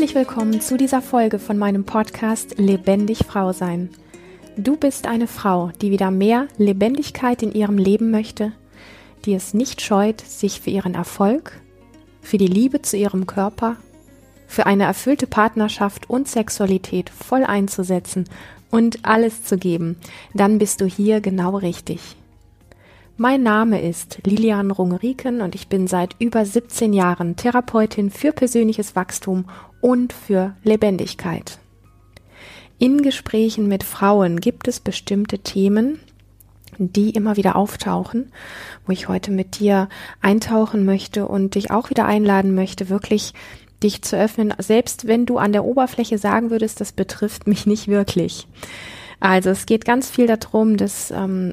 Herzlich willkommen zu dieser Folge von meinem Podcast Lebendig Frau sein. Du bist eine Frau, die wieder mehr Lebendigkeit in ihrem Leben möchte, die es nicht scheut, sich für ihren Erfolg, für die Liebe zu ihrem Körper, für eine erfüllte Partnerschaft und Sexualität voll einzusetzen und alles zu geben. Dann bist du hier genau richtig. Mein Name ist Lilian Rungeriken und ich bin seit über 17 Jahren Therapeutin für persönliches Wachstum und für Lebendigkeit. In Gesprächen mit Frauen gibt es bestimmte Themen, die immer wieder auftauchen, wo ich heute mit dir eintauchen möchte und dich auch wieder einladen möchte, wirklich dich zu öffnen, selbst wenn du an der Oberfläche sagen würdest, das betrifft mich nicht wirklich. Also es geht ganz viel darum, dass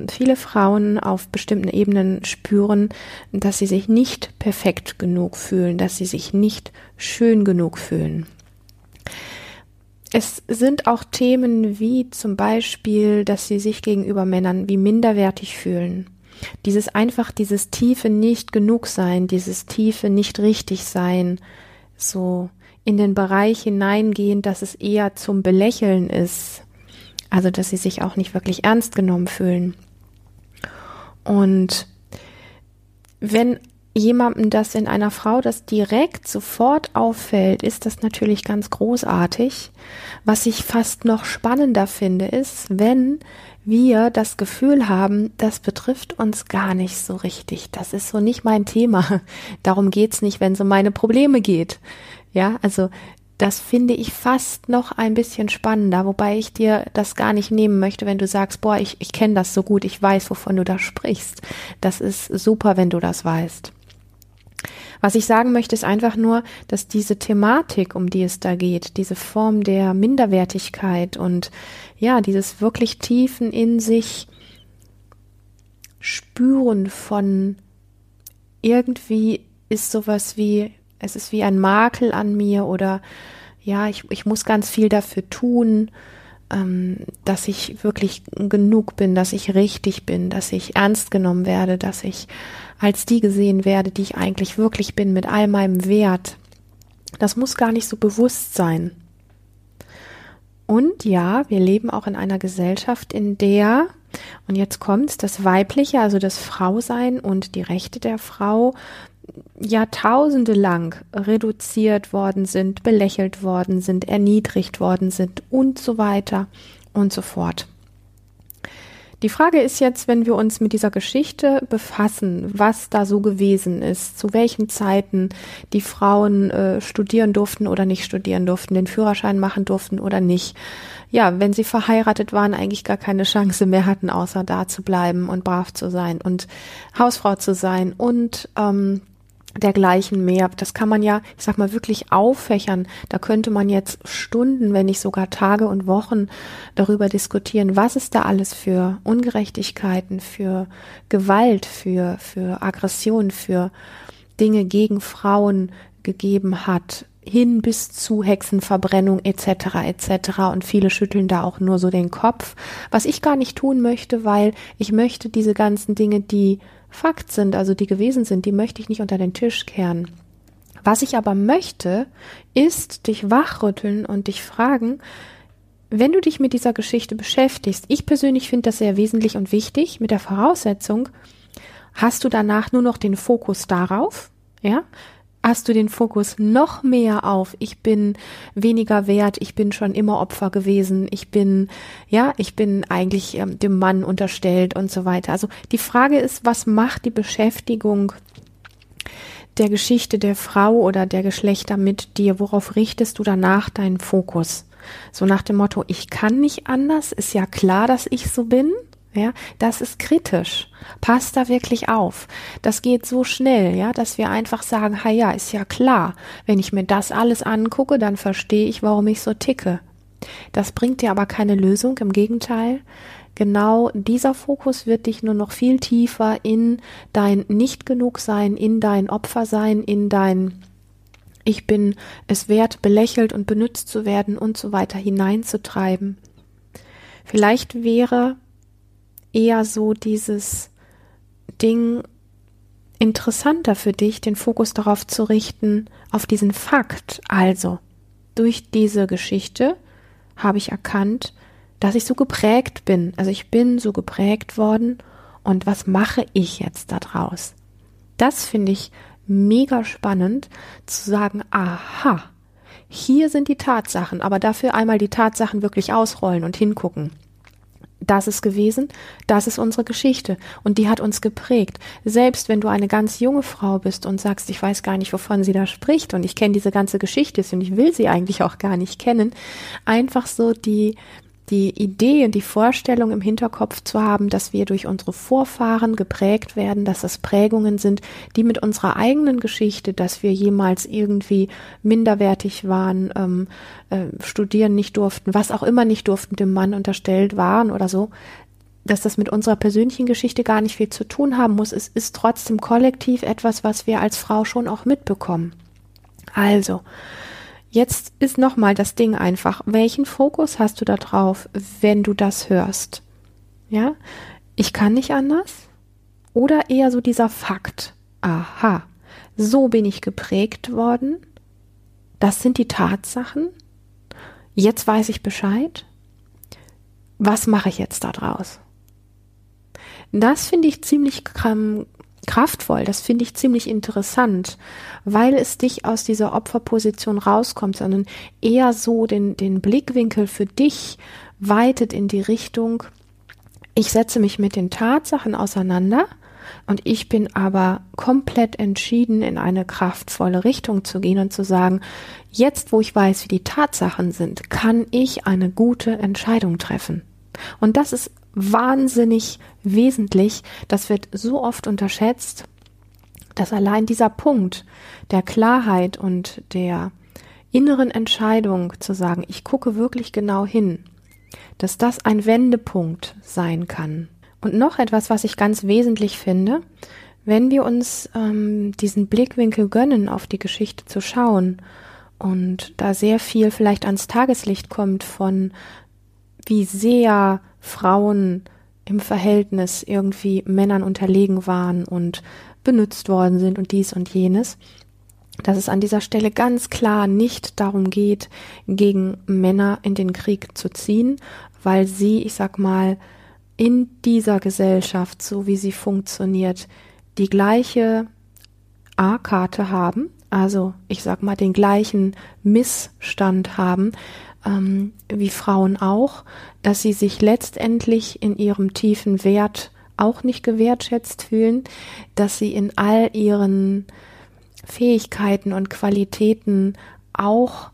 viele Frauen auf bestimmten Ebenen spüren, dass sie sich nicht perfekt genug fühlen, dass sie sich nicht schön genug fühlen. Es sind auch Themen wie zum Beispiel, dass sie sich gegenüber Männern wie minderwertig fühlen. Dieses tiefe Nicht-Genug-Sein, dieses tiefe Nicht-Richtig-Sein, so in den Bereich hineingehen, dass es eher zum Belächeln ist. Also, dass sie sich auch nicht wirklich ernst genommen fühlen. Und wenn jemandem das in einer Frau das direkt sofort auffällt, ist das natürlich ganz großartig. Was ich fast noch spannender finde, ist, wenn wir das Gefühl haben, das betrifft uns gar nicht so richtig. Das ist so nicht mein Thema. Darum geht's nicht, wenn es um meine Probleme geht. Ja, also das finde ich fast noch ein bisschen spannender, wobei ich dir das gar nicht nehmen möchte, wenn du sagst, boah, ich kenne das so gut, ich weiß, wovon du da sprichst. Das ist super, wenn du das weißt. Was ich sagen möchte, ist einfach nur, dass diese Thematik, um die es da geht, diese Form der Minderwertigkeit und ja, dieses wirklich tiefen in sich Spüren von irgendwie ist sowas wie, es ist wie ein Makel an mir oder ja, ich muss ganz viel dafür tun, dass ich wirklich genug bin, dass ich richtig bin, dass ich ernst genommen werde, dass ich als die gesehen werde, die ich eigentlich wirklich bin, mit all meinem Wert. Das muss gar nicht so bewusst sein. Und ja, wir leben auch in einer Gesellschaft, in der, und jetzt kommt's, das Weibliche, also das Frausein und die Rechte der Frau, Jahrtausende lang reduziert worden sind, belächelt worden sind, erniedrigt worden sind und so weiter und so fort. Die Frage ist jetzt, wenn wir uns mit dieser Geschichte befassen, was da so gewesen ist, zu welchen Zeiten die Frauen studieren durften oder nicht studieren durften, den Führerschein machen durften oder nicht. Ja, wenn sie verheiratet waren, eigentlich gar keine Chance mehr hatten, außer da zu bleiben und brav zu sein und Hausfrau zu sein und dergleichen mehr. Das kann man ja, ich sag mal, wirklich auffächern. Da könnte man jetzt Stunden, wenn nicht sogar Tage und Wochen darüber diskutieren, was es da alles für Ungerechtigkeiten, für Gewalt, für Aggression, für Dinge gegen Frauen gegeben hat, hin bis zu Hexenverbrennung etc. etc. Und viele schütteln da auch nur so den Kopf, was ich gar nicht tun möchte, weil ich möchte diese ganzen Dinge, die Fakt sind, also die gewesen sind, die möchte ich nicht unter den Tisch kehren. Was ich aber möchte, ist dich wachrütteln und dich fragen, wenn du dich mit dieser Geschichte beschäftigst, ich persönlich finde das sehr wesentlich und wichtig, mit der Voraussetzung, hast du danach nur noch den Fokus darauf, ja? Hast du den Fokus noch mehr auf, ich bin weniger wert, ich bin schon immer Opfer gewesen, ich bin eigentlich dem Mann unterstellt und so weiter. Also die Frage ist, was macht die Beschäftigung der Geschichte der Frau oder der Geschlechter mit dir? Worauf richtest du danach deinen Fokus? So nach dem Motto, ich kann nicht anders, ist ja klar, dass ich so bin. Ja, das ist kritisch. Passt da wirklich auf. Das geht so schnell, ja, dass wir einfach sagen, ha ja, ist ja klar. Wenn ich mir das alles angucke, dann verstehe ich, warum ich so ticke. Das bringt dir aber keine Lösung, im Gegenteil. Genau dieser Fokus wird dich nur noch viel tiefer in dein Nicht-Genug-Sein, in dein Opfersein, in dein Ich bin es wert, belächelt und benutzt zu werden und so weiter hineinzutreiben. Vielleicht wäre eher so dieses Ding interessanter für dich, den Fokus darauf zu richten, auf diesen Fakt. Also, durch diese Geschichte habe ich erkannt, dass ich so geprägt bin. Also ich bin so geprägt worden und was mache ich jetzt da draus? Das finde ich mega spannend zu sagen, aha, hier sind die Tatsachen, aber dafür einmal die Tatsachen wirklich ausrollen und hingucken. Das ist gewesen, das ist unsere Geschichte und die hat uns geprägt. Selbst wenn du eine ganz junge Frau bist und sagst, ich weiß gar nicht, wovon sie da spricht und ich kenne diese ganze Geschichte und ich will sie eigentlich auch gar nicht kennen, einfach so die Idee und die Vorstellung im Hinterkopf zu haben, dass wir durch unsere Vorfahren geprägt werden, dass das Prägungen sind, die mit unserer eigenen Geschichte, dass wir jemals irgendwie minderwertig waren, studieren nicht durften, was auch immer nicht durften, dem Mann unterstellt waren oder so, dass das mit unserer persönlichen Geschichte gar nicht viel zu tun haben muss. Es ist trotzdem kollektiv etwas, was wir als Frau schon auch mitbekommen. Also, jetzt ist nochmal das Ding einfach, welchen Fokus hast du da drauf, wenn du das hörst? Ja, ich kann nicht anders oder eher so dieser Fakt, aha, so bin ich geprägt worden, das sind die Tatsachen, jetzt weiß ich Bescheid, was mache ich jetzt da draus? Das finde ich ziemlich kraftvoll, das finde ich ziemlich interessant, weil es dich aus dieser Opferposition rauskommt, sondern eher so den Blickwinkel für dich weitet in die Richtung, ich setze mich mit den Tatsachen auseinander und ich bin aber komplett entschieden, in eine kraftvolle Richtung zu gehen und zu sagen, jetzt wo ich weiß, wie die Tatsachen sind, kann ich eine gute Entscheidung treffen. Und das ist wahnsinnig wesentlich, das wird so oft unterschätzt, dass allein dieser Punkt der Klarheit und der inneren Entscheidung zu sagen, ich gucke wirklich genau hin, dass das ein Wendepunkt sein kann. Und noch etwas, was ich ganz wesentlich finde, wenn wir uns diesen Blickwinkel gönnen, auf die Geschichte zu schauen und da sehr viel vielleicht ans Tageslicht kommt von wie sehr Frauen im Verhältnis irgendwie Männern unterlegen waren und benutzt worden sind und dies und jenes, dass es an dieser Stelle ganz klar nicht darum geht, gegen Männer in den Krieg zu ziehen, weil sie, ich sag mal, in dieser Gesellschaft, so wie sie funktioniert, die gleiche A-Karte haben, also ich sag mal den gleichen Missstand haben, wie Frauen auch, dass sie sich letztendlich in ihrem tiefen Wert auch nicht gewertschätzt fühlen, dass sie in all ihren Fähigkeiten und Qualitäten auch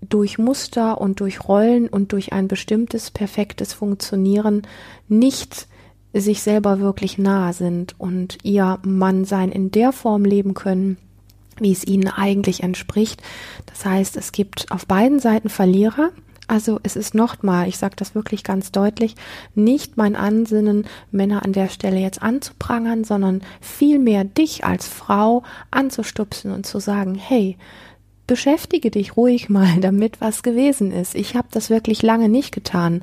durch Muster und durch Rollen und durch ein bestimmtes perfektes Funktionieren nicht sich selber wirklich nahe sind und ihr Mannsein in der Form leben können, wie es ihnen eigentlich entspricht. Das heißt, es gibt auf beiden Seiten Verlierer. Also es ist nochmal, ich sage das wirklich ganz deutlich, nicht mein Ansinnen, Männer an der Stelle jetzt anzuprangern, sondern vielmehr dich als Frau anzustupsen und zu sagen, hey, beschäftige dich ruhig mal damit, was gewesen ist. Ich habe das wirklich lange nicht getan.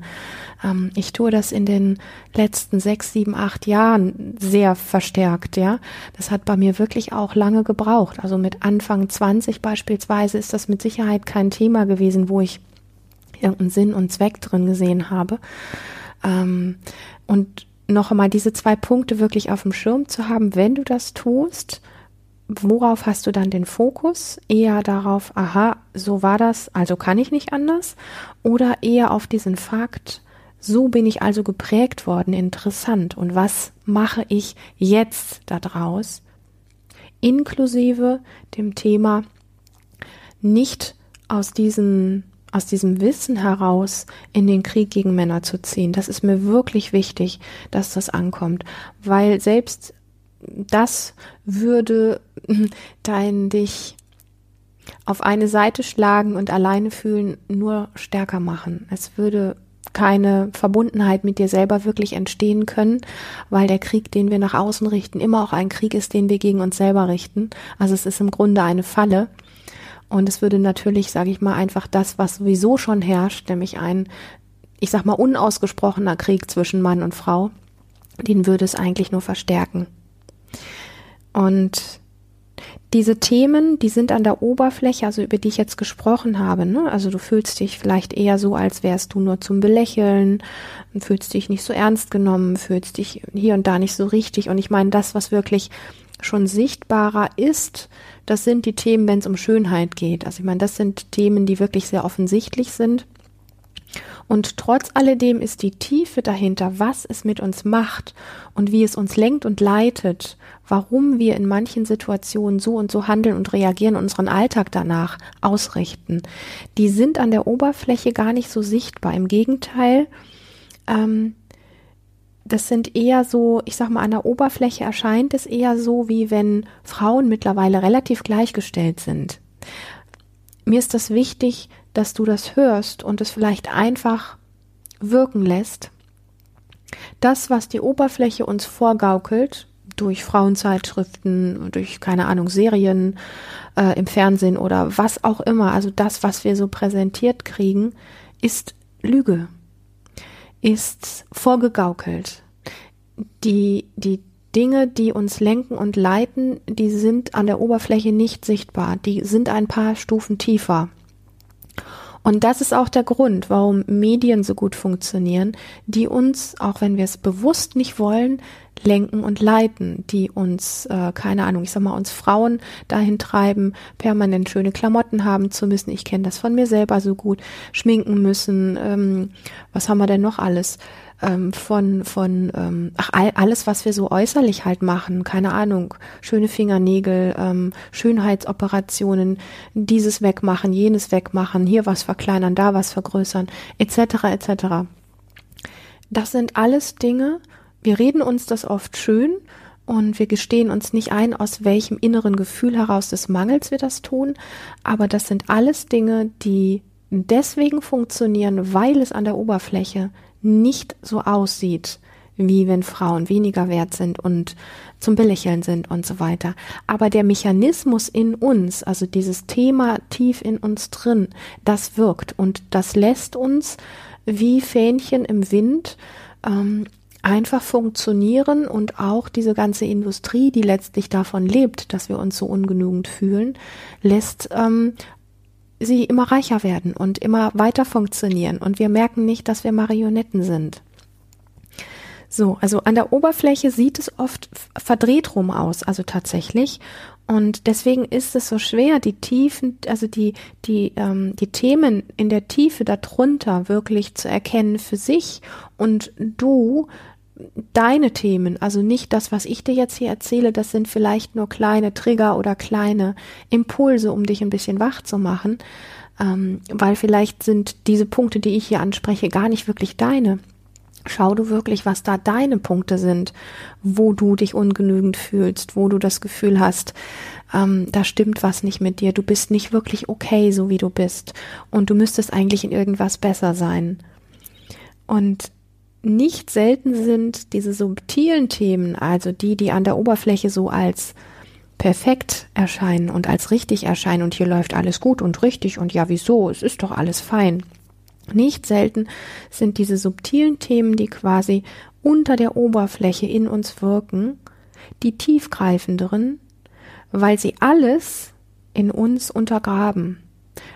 Ich tue das in den letzten 6, 7, 8 Jahren sehr verstärkt, ja. Das hat bei mir wirklich auch lange gebraucht. Also mit Anfang 20 beispielsweise ist das mit Sicherheit kein Thema gewesen, wo ich irgendeinen Sinn und Zweck drin gesehen habe. Und noch einmal diese 2 Punkte wirklich auf dem Schirm zu haben, wenn du das tust, worauf hast du dann den Fokus? Eher darauf, aha, so war das, also kann ich nicht anders? Oder eher auf diesen Fakt, so bin ich also geprägt worden, interessant. Und was mache ich jetzt daraus? Inklusive dem Thema, nicht aus diesem Wissen heraus in den Krieg gegen Männer zu ziehen. Das ist mir wirklich wichtig, dass das ankommt, weil selbst das würde dich auf eine Seite schlagen und alleine fühlen nur stärker machen. Es würde keine Verbundenheit mit dir selber wirklich entstehen können, weil der Krieg, den wir nach außen richten, immer auch ein Krieg ist, den wir gegen uns selber richten. Also es ist im Grunde eine Falle. Und es würde natürlich, sage ich mal, einfach das, was sowieso schon herrscht, nämlich ein, ich sag mal, unausgesprochener Krieg zwischen Mann und Frau, den würde es eigentlich nur verstärken. Und Diese Themen, die sind an der Oberfläche, also über die ich jetzt gesprochen habe, ne? Also du fühlst dich vielleicht eher so, als wärst du nur zum Belächeln, fühlst dich nicht so ernst genommen, fühlst dich hier und da nicht so richtig. Und ich meine, das, was wirklich schon sichtbarer ist, das sind die Themen, wenn es um Schönheit geht. Also ich meine, das sind Themen, die wirklich sehr offensichtlich sind. Und trotz alledem ist die Tiefe dahinter, was es mit uns macht und wie es uns lenkt und leitet, warum wir in manchen Situationen so und so handeln und reagieren und unseren Alltag danach ausrichten, die sind an der Oberfläche gar nicht so sichtbar. Im Gegenteil, das sind eher so, ich sag mal, an der Oberfläche erscheint es eher so, wie wenn Frauen mittlerweile relativ gleichgestellt sind. Mir ist das wichtig, dass du das hörst und es vielleicht einfach wirken lässt. Das, was die Oberfläche uns vorgaukelt, durch Frauenzeitschriften, durch, keine Ahnung, Serien im Fernsehen oder was auch immer, also das, was wir so präsentiert kriegen, ist Lüge, ist vorgegaukelt. Die Dinge, die uns lenken und leiten, die sind an der Oberfläche nicht sichtbar, die sind ein paar Stufen tiefer. Und das ist auch der Grund, warum Medien so gut funktionieren, die uns, auch wenn wir es bewusst nicht wollen, lenken und leiten, die uns, keine Ahnung, ich sag mal, uns Frauen dahin treiben, permanent schöne Klamotten haben zu müssen, ich kenne das von mir selber so gut, schminken müssen, was haben wir denn noch alles? Alles, was wir so äußerlich halt machen, keine Ahnung, schöne Fingernägel, Schönheitsoperationen, dieses wegmachen, jenes wegmachen, hier was verkleinern, da was vergrößern, etc., etc. Das sind alles Dinge, wir reden uns das oft schön und wir gestehen uns nicht ein, aus welchem inneren Gefühl heraus des Mangels wir das tun, aber das sind alles Dinge, die deswegen funktionieren, weil es an der Oberfläche nicht so aussieht, wie wenn Frauen weniger wert sind und zum Belächeln sind und so weiter. Aber der Mechanismus in uns, also dieses Thema tief in uns drin, das wirkt und das lässt uns wie Fähnchen im Wind einfach funktionieren und auch diese ganze Industrie, die letztlich davon lebt, dass wir uns so ungenügend fühlen, lässt sie immer reicher werden und immer weiter funktionieren und wir merken nicht, dass wir Marionetten sind. So, also an der Oberfläche sieht es oft verdreht rum aus, also tatsächlich. Und deswegen ist es so schwer, die Tiefen, also die Themen in der Tiefe darunter wirklich zu erkennen für sich und deine Themen, also nicht das, was ich dir jetzt hier erzähle, das sind vielleicht nur kleine Trigger oder kleine Impulse, um dich ein bisschen wach zu machen, weil vielleicht sind diese Punkte, die ich hier anspreche, gar nicht wirklich deine. Schau du wirklich, was da deine Punkte sind, wo du dich ungenügend fühlst, wo du das Gefühl hast, da stimmt was nicht mit dir, du bist nicht wirklich okay, so wie du bist und du müsstest eigentlich in irgendwas besser sein. Und nicht selten sind diese subtilen Themen, also die an der Oberfläche so als perfekt erscheinen und als richtig erscheinen und hier läuft alles gut und richtig und ja, wieso, es ist doch alles fein. Nicht selten sind diese subtilen Themen, die quasi unter der Oberfläche in uns wirken, die tiefgreifenderen, weil sie alles in uns untergraben.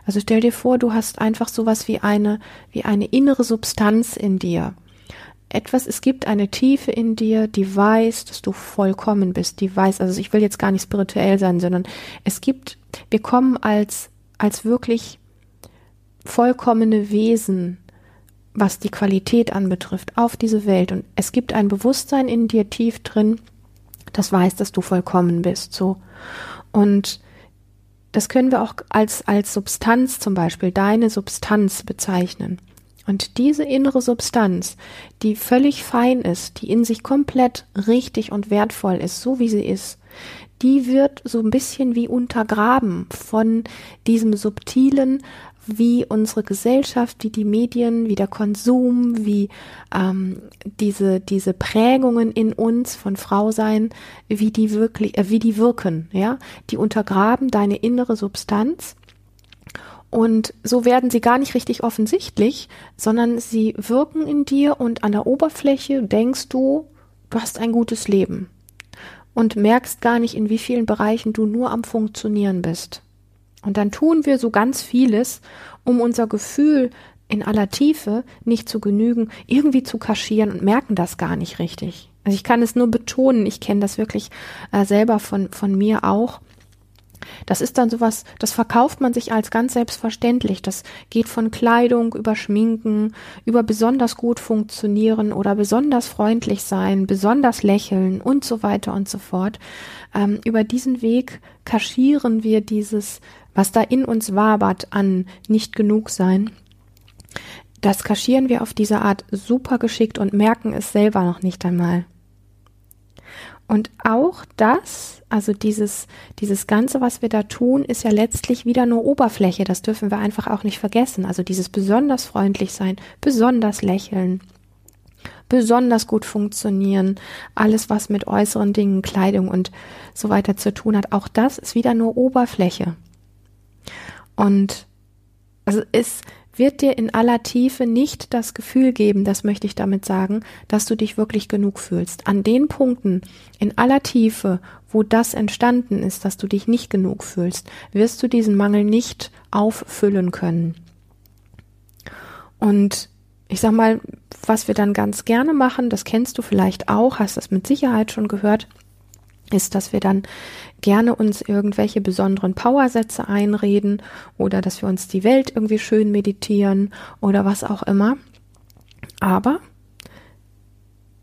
Also stell dir vor, du hast einfach sowas wie eine innere Substanz in dir. Es gibt eine Tiefe in dir, die weiß, dass du vollkommen bist, die weiß, also ich will jetzt gar nicht spirituell sein, sondern wir kommen als wirklich vollkommene Wesen, was die Qualität anbetrifft, auf diese Welt und es gibt ein Bewusstsein in dir tief drin, das weiß, dass du vollkommen bist, so. Und das können wir auch als Substanz zum Beispiel, deine Substanz bezeichnen. Und diese innere Substanz, die völlig fein ist, die in sich komplett richtig und wertvoll ist, so wie sie ist, die wird so ein bisschen wie untergraben von diesem Subtilen, wie unsere Gesellschaft, wie die Medien, wie der Konsum, wie diese Prägungen in uns von Frausein, wie die wirken, ja? Die untergraben deine innere Substanz. Und so werden sie gar nicht richtig offensichtlich, sondern sie wirken in dir und an der Oberfläche denkst du, du hast ein gutes Leben. und merkst gar nicht, in wie vielen Bereichen du nur am Funktionieren bist. Und dann tun wir so ganz vieles, um unser Gefühl in aller Tiefe nicht zu genügen, irgendwie zu kaschieren und merken das gar nicht richtig. Also ich kann es nur betonen, ich kenne das wirklich selber von mir auch. Das ist dann sowas, das verkauft man sich als ganz selbstverständlich. Das geht von Kleidung über Schminken, über besonders gut funktionieren oder besonders freundlich sein, besonders lächeln und so weiter und so fort. Über diesen Weg kaschieren wir dieses, was da in uns wabert an nicht genug sein. Das kaschieren wir auf diese Art super geschickt und merken es selber noch nicht einmal. Und auch das, also dieses Ganze, was wir da tun, ist ja letztlich wieder nur Oberfläche. Das dürfen wir einfach auch nicht vergessen. Also dieses besonders freundlich sein, besonders lächeln, besonders gut funktionieren, alles, was mit äußeren Dingen, Kleidung und so weiter zu tun hat, auch das ist wieder nur Oberfläche. Und also es wird dir in aller Tiefe nicht das Gefühl geben, das möchte ich damit sagen, dass du dich wirklich genug fühlst. An den Punkten in aller Tiefe, wo das entstanden ist, dass du dich nicht genug fühlst, wirst du diesen Mangel nicht auffüllen können. Und ich sag mal, was wir dann ganz gerne machen, das kennst du vielleicht auch, hast das mit Sicherheit schon gehört, ist, dass wir dann gerne uns irgendwelche besonderen Powersätze einreden oder dass wir uns die Welt irgendwie schön meditieren oder was auch immer. Aber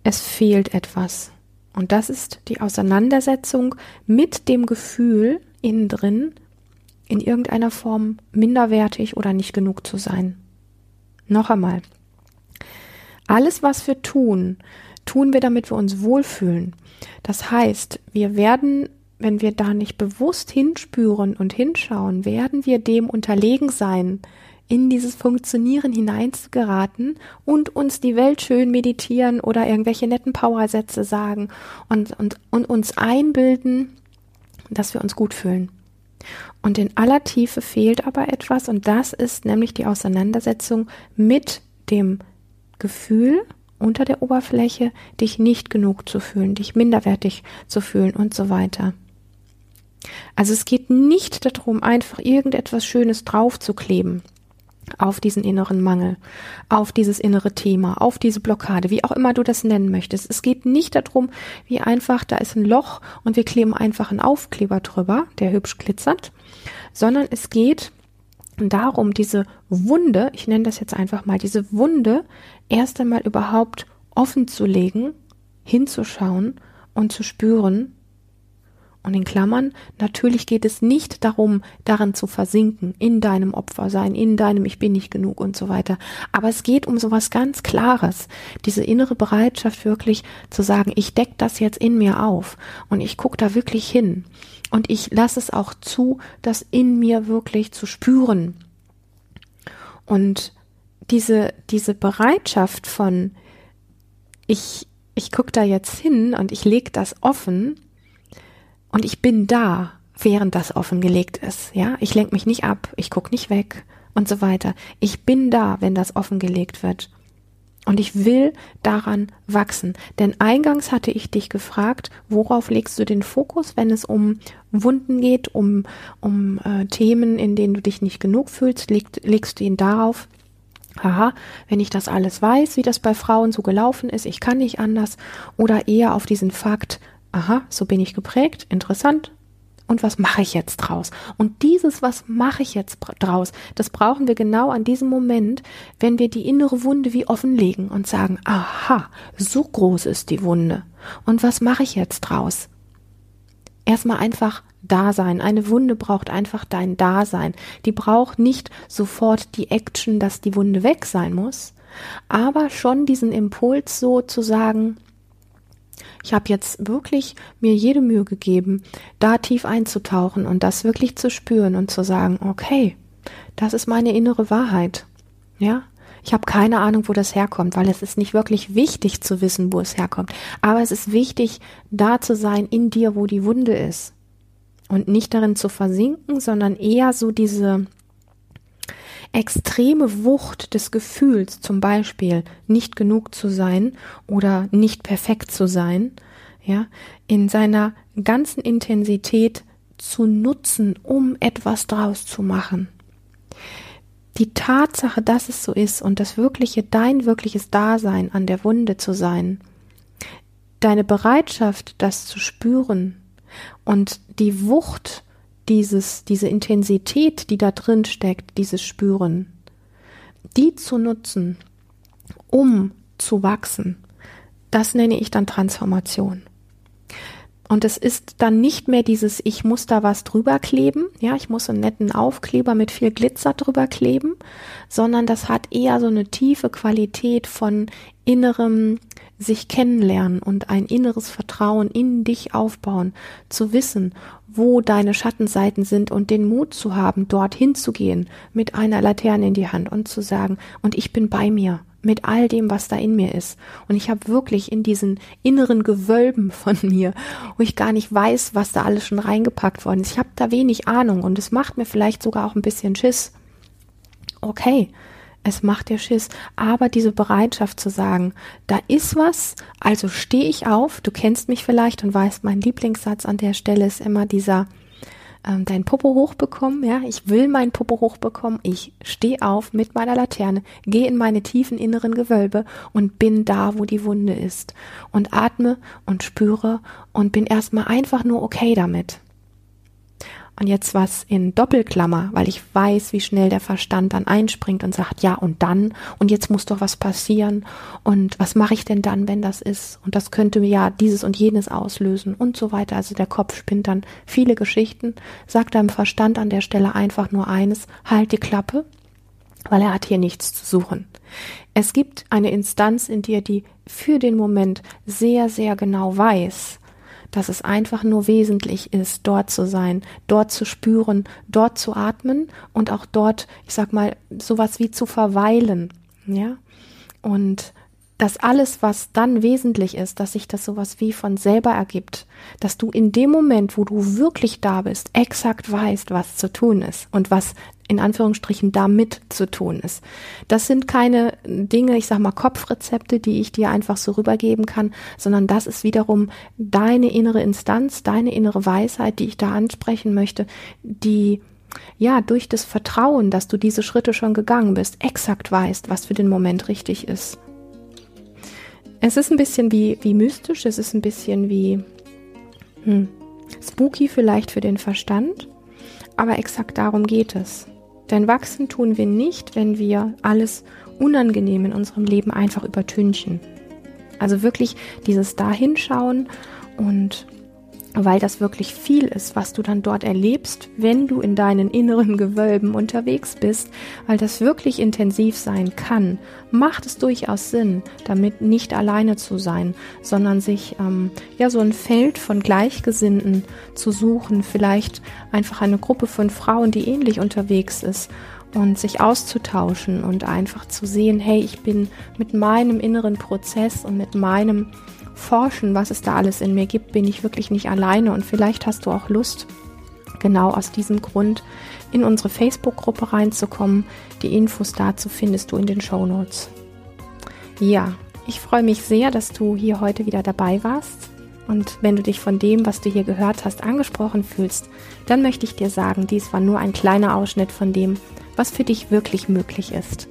es fehlt etwas. Und das ist die Auseinandersetzung mit dem Gefühl innen drin, in irgendeiner Form minderwertig oder nicht genug zu sein. Noch einmal. Alles, was wir tun wir, damit wir uns wohlfühlen. Das heißt, wir werden, wenn wir da nicht bewusst hinspüren und hinschauen, werden wir dem unterlegen sein, in dieses Funktionieren hineinzugeraten und uns die Welt schön meditieren oder irgendwelche netten Powersätze sagen und uns einbilden, dass wir uns gut fühlen. Und in aller Tiefe fehlt aber etwas, und das ist nämlich die Auseinandersetzung mit dem Gefühl unter der Oberfläche, dich nicht genug zu fühlen, dich minderwertig zu fühlen und so weiter. Also es geht nicht darum, einfach irgendetwas Schönes draufzukleben auf diesen inneren Mangel, auf dieses innere Thema, auf diese Blockade, wie auch immer du das nennen möchtest. Es geht nicht darum, wie einfach, da ist ein Loch und wir kleben einfach einen Aufkleber drüber, der hübsch glitzert, sondern es geht darum, diese Wunde, ich nenne das jetzt einfach mal, diese Wunde erst einmal überhaupt offen zu legen, hinzuschauen und zu spüren. Und in Klammern, natürlich geht es nicht darum, darin zu versinken, in deinem Opfersein, in deinem Ich bin nicht genug und so weiter. Aber es geht um sowas ganz Klares, diese innere Bereitschaft wirklich zu sagen, ich decke das jetzt in mir auf und ich gucke da wirklich hin. Und ich lasse es auch zu, das in mir wirklich zu spüren. Und diese Bereitschaft von, ich gucke da jetzt hin und ich lege das offen und ich bin da, während das offen gelegt ist. Ja, ich lenke mich nicht ab, ich gucke nicht weg und so weiter. Ich bin da, wenn das offen gelegt wird. Und ich will daran wachsen, denn eingangs hatte ich dich gefragt, worauf legst du den Fokus, wenn es um Wunden geht, um Themen, in denen du dich nicht genug fühlst, legst du ihn darauf, haha, wenn ich das alles weiß, wie das bei Frauen so gelaufen ist, ich kann nicht anders, oder eher auf diesen Fakt, aha, so bin ich geprägt, interessant. Und was mache ich jetzt draus? Und dieses, was mache ich jetzt draus, das brauchen wir genau an diesem Moment, wenn wir die innere Wunde wie offenlegen und sagen, aha, so groß ist die Wunde. Und was mache ich jetzt draus? Erstmal einfach da sein. Eine Wunde braucht einfach dein Dasein. Die braucht nicht sofort die Action, dass die Wunde weg sein muss, aber schon diesen Impuls so zu sagen, ich habe jetzt wirklich mir jede Mühe gegeben, da tief einzutauchen und das wirklich zu spüren und zu sagen, okay, das ist meine innere Wahrheit. Ja, ich habe keine Ahnung, wo das herkommt, weil es ist nicht wirklich wichtig zu wissen, wo es herkommt. Aber es ist wichtig, da zu sein in dir, wo die Wunde ist. Und nicht darin zu versinken, sondern eher so diese extreme Wucht des Gefühls, zum Beispiel nicht genug zu sein oder nicht perfekt zu sein, ja, in seiner ganzen Intensität zu nutzen, um etwas draus zu machen. Die Tatsache, dass es so ist und das wirkliche, dein wirkliches Dasein an der Wunde zu sein, deine Bereitschaft, das zu spüren und die Wucht, diese Intensität, die da drin steckt, dieses Spüren, die zu nutzen, um zu wachsen, das nenne ich dann Transformation. Und es ist dann nicht mehr dieses, ich muss da was drüber kleben, ja, ich muss einen netten Aufkleber mit viel Glitzer drüber kleben, sondern das hat eher so eine tiefe Qualität von innerem sich kennenlernen und ein inneres Vertrauen in dich aufbauen, zu wissen, wo deine Schattenseiten sind und den Mut zu haben, dorthin zu gehen mit einer Laterne in die Hand und zu sagen, und ich bin bei mir. Mit all dem, was da in mir ist. Und ich habe wirklich in diesen inneren Gewölben von mir, wo ich gar nicht weiß, was da alles schon reingepackt worden ist. Ich habe da wenig Ahnung und es macht mir vielleicht sogar auch ein bisschen Schiss. Okay, es macht dir Schiss, aber diese Bereitschaft zu sagen, da ist was, also stehe ich auf. Du kennst mich vielleicht und weißt, mein Lieblingssatz an der Stelle ist immer dieser, dein Popo hochbekommen, ja, ich will meinen Popo hochbekommen, ich stehe auf mit meiner Laterne, gehe in meine tiefen inneren Gewölbe und bin da, wo die Wunde ist und atme und spüre und bin erstmal einfach nur okay damit. Und jetzt was in Doppelklammer, weil ich weiß, wie schnell der Verstand dann einspringt und sagt, ja und dann und jetzt muss doch was passieren und was mache ich denn dann, wenn das ist und das könnte mir ja dieses und jenes auslösen und so weiter. Also der Kopf spinnt dann viele Geschichten, sagt deinem Verstand an der Stelle einfach nur eines, halt die Klappe, weil er hat hier nichts zu suchen. Es gibt eine Instanz in dir, die für den Moment sehr, sehr genau weiß, dass es einfach nur wesentlich ist, dort zu sein, dort zu spüren, dort zu atmen und auch dort, ich sag mal, sowas wie zu verweilen, ja. Und dass alles, was dann wesentlich ist, dass sich das sowas wie von selber ergibt, dass du in dem Moment, wo du wirklich da bist, exakt weißt, was zu tun ist und was in Anführungsstrichen damit zu tun ist. Das sind keine Dinge, ich sag mal Kopfrezepte, die ich dir einfach so rübergeben kann, sondern das ist wiederum deine innere Instanz, deine innere Weisheit, die ich da ansprechen möchte, die ja durch das Vertrauen, dass du diese Schritte schon gegangen bist, exakt weißt, was für den Moment richtig ist. Es ist ein bisschen wie mystisch, es ist ein bisschen wie spooky vielleicht für den Verstand, aber exakt darum geht es. Denn wachsen tun wir nicht, wenn wir alles Unangenehme in unserem Leben einfach übertünchen. Also wirklich dieses Dahinschauen und weil das wirklich viel ist, was du dann dort erlebst, wenn du in deinen inneren Gewölben unterwegs bist, weil das wirklich intensiv sein kann, macht es durchaus Sinn, damit nicht alleine zu sein, sondern sich so ein Feld von Gleichgesinnten zu suchen, vielleicht einfach eine Gruppe von Frauen, die ähnlich unterwegs ist und sich auszutauschen und einfach zu sehen, hey, ich bin mit meinem inneren Prozess und mit meinem Forschen, was es da alles in mir gibt, bin ich wirklich nicht alleine und vielleicht hast du auch Lust, genau aus diesem Grund in unsere Facebook-Gruppe reinzukommen. Die Infos dazu findest du in den Shownotes. Ja, ich freue mich sehr, dass du hier heute wieder dabei warst und wenn du dich von dem, was du hier gehört hast, angesprochen fühlst, dann möchte ich dir sagen, dies war nur ein kleiner Ausschnitt von dem, was für dich wirklich möglich ist.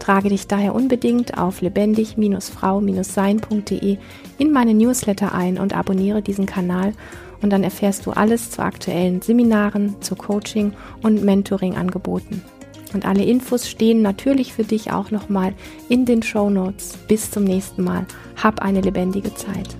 Trage dich daher unbedingt auf lebendig-frau-sein.de in meine Newsletter ein und abonniere diesen Kanal und dann erfährst du alles zu aktuellen Seminaren, zu Coaching und Mentoring-Angeboten. Und alle Infos stehen natürlich für dich auch nochmal in den Shownotes. Bis zum nächsten Mal. Hab eine lebendige Zeit.